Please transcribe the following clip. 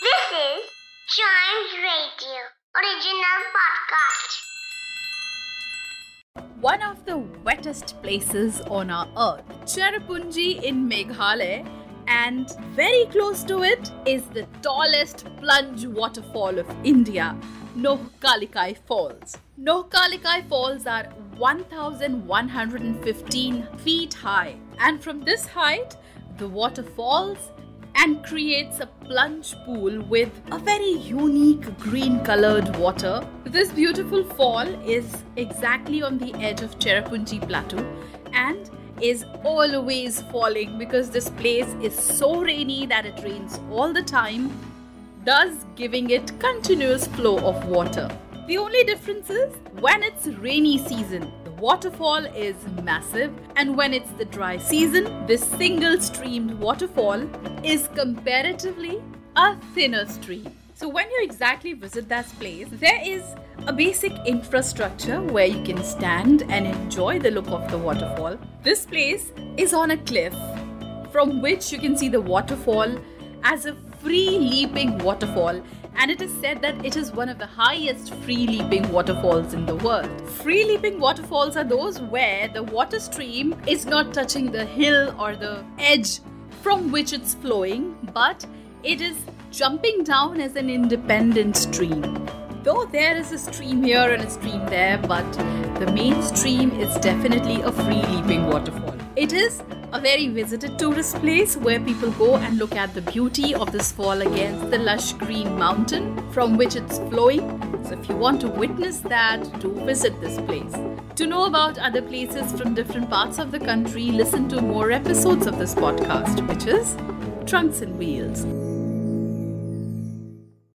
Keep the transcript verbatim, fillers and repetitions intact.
This is Chimes Radio, original podcast. One of the wettest places on our earth, Cherrapunji in Meghalaya, and very close to it is the tallest plunge waterfall of India, Nohkalikai Falls. Nohkalikai Falls are one thousand one hundred fifteen feet high, and from this height the water falls and creates a plunge pool with a very unique green colored water. This beautiful fall is exactly on the edge of Cherrapunji Plateau and is always falling because this place is so rainy that it rains all the time, thus giving it continuous flow of water. The only difference is when it's rainy season, the waterfall is massive, and when it's the dry season, this single streamed waterfall is comparatively a thinner stream. So when you exactly visit that place, there is a basic infrastructure where you can stand and enjoy the look of the waterfall. This place is on a cliff from which you can see the waterfall as a free leaping waterfall, and it is said that it is one of the highest free leaping waterfalls in the world. Free leaping waterfalls are those where the water stream is not touching the hill or the edge from which it's flowing, but it is jumping down as an independent stream. Though there is a stream here and a stream there, but the main stream is definitely a free leaping waterfall. It is a very visited tourist place where people go and look at the beauty of this fall against the lush green mountain from which it's flowing. So if you want to witness that, do visit this place. To know about other places from different parts of the country, listen to more episodes of this podcast, which is Trunks and Wheels.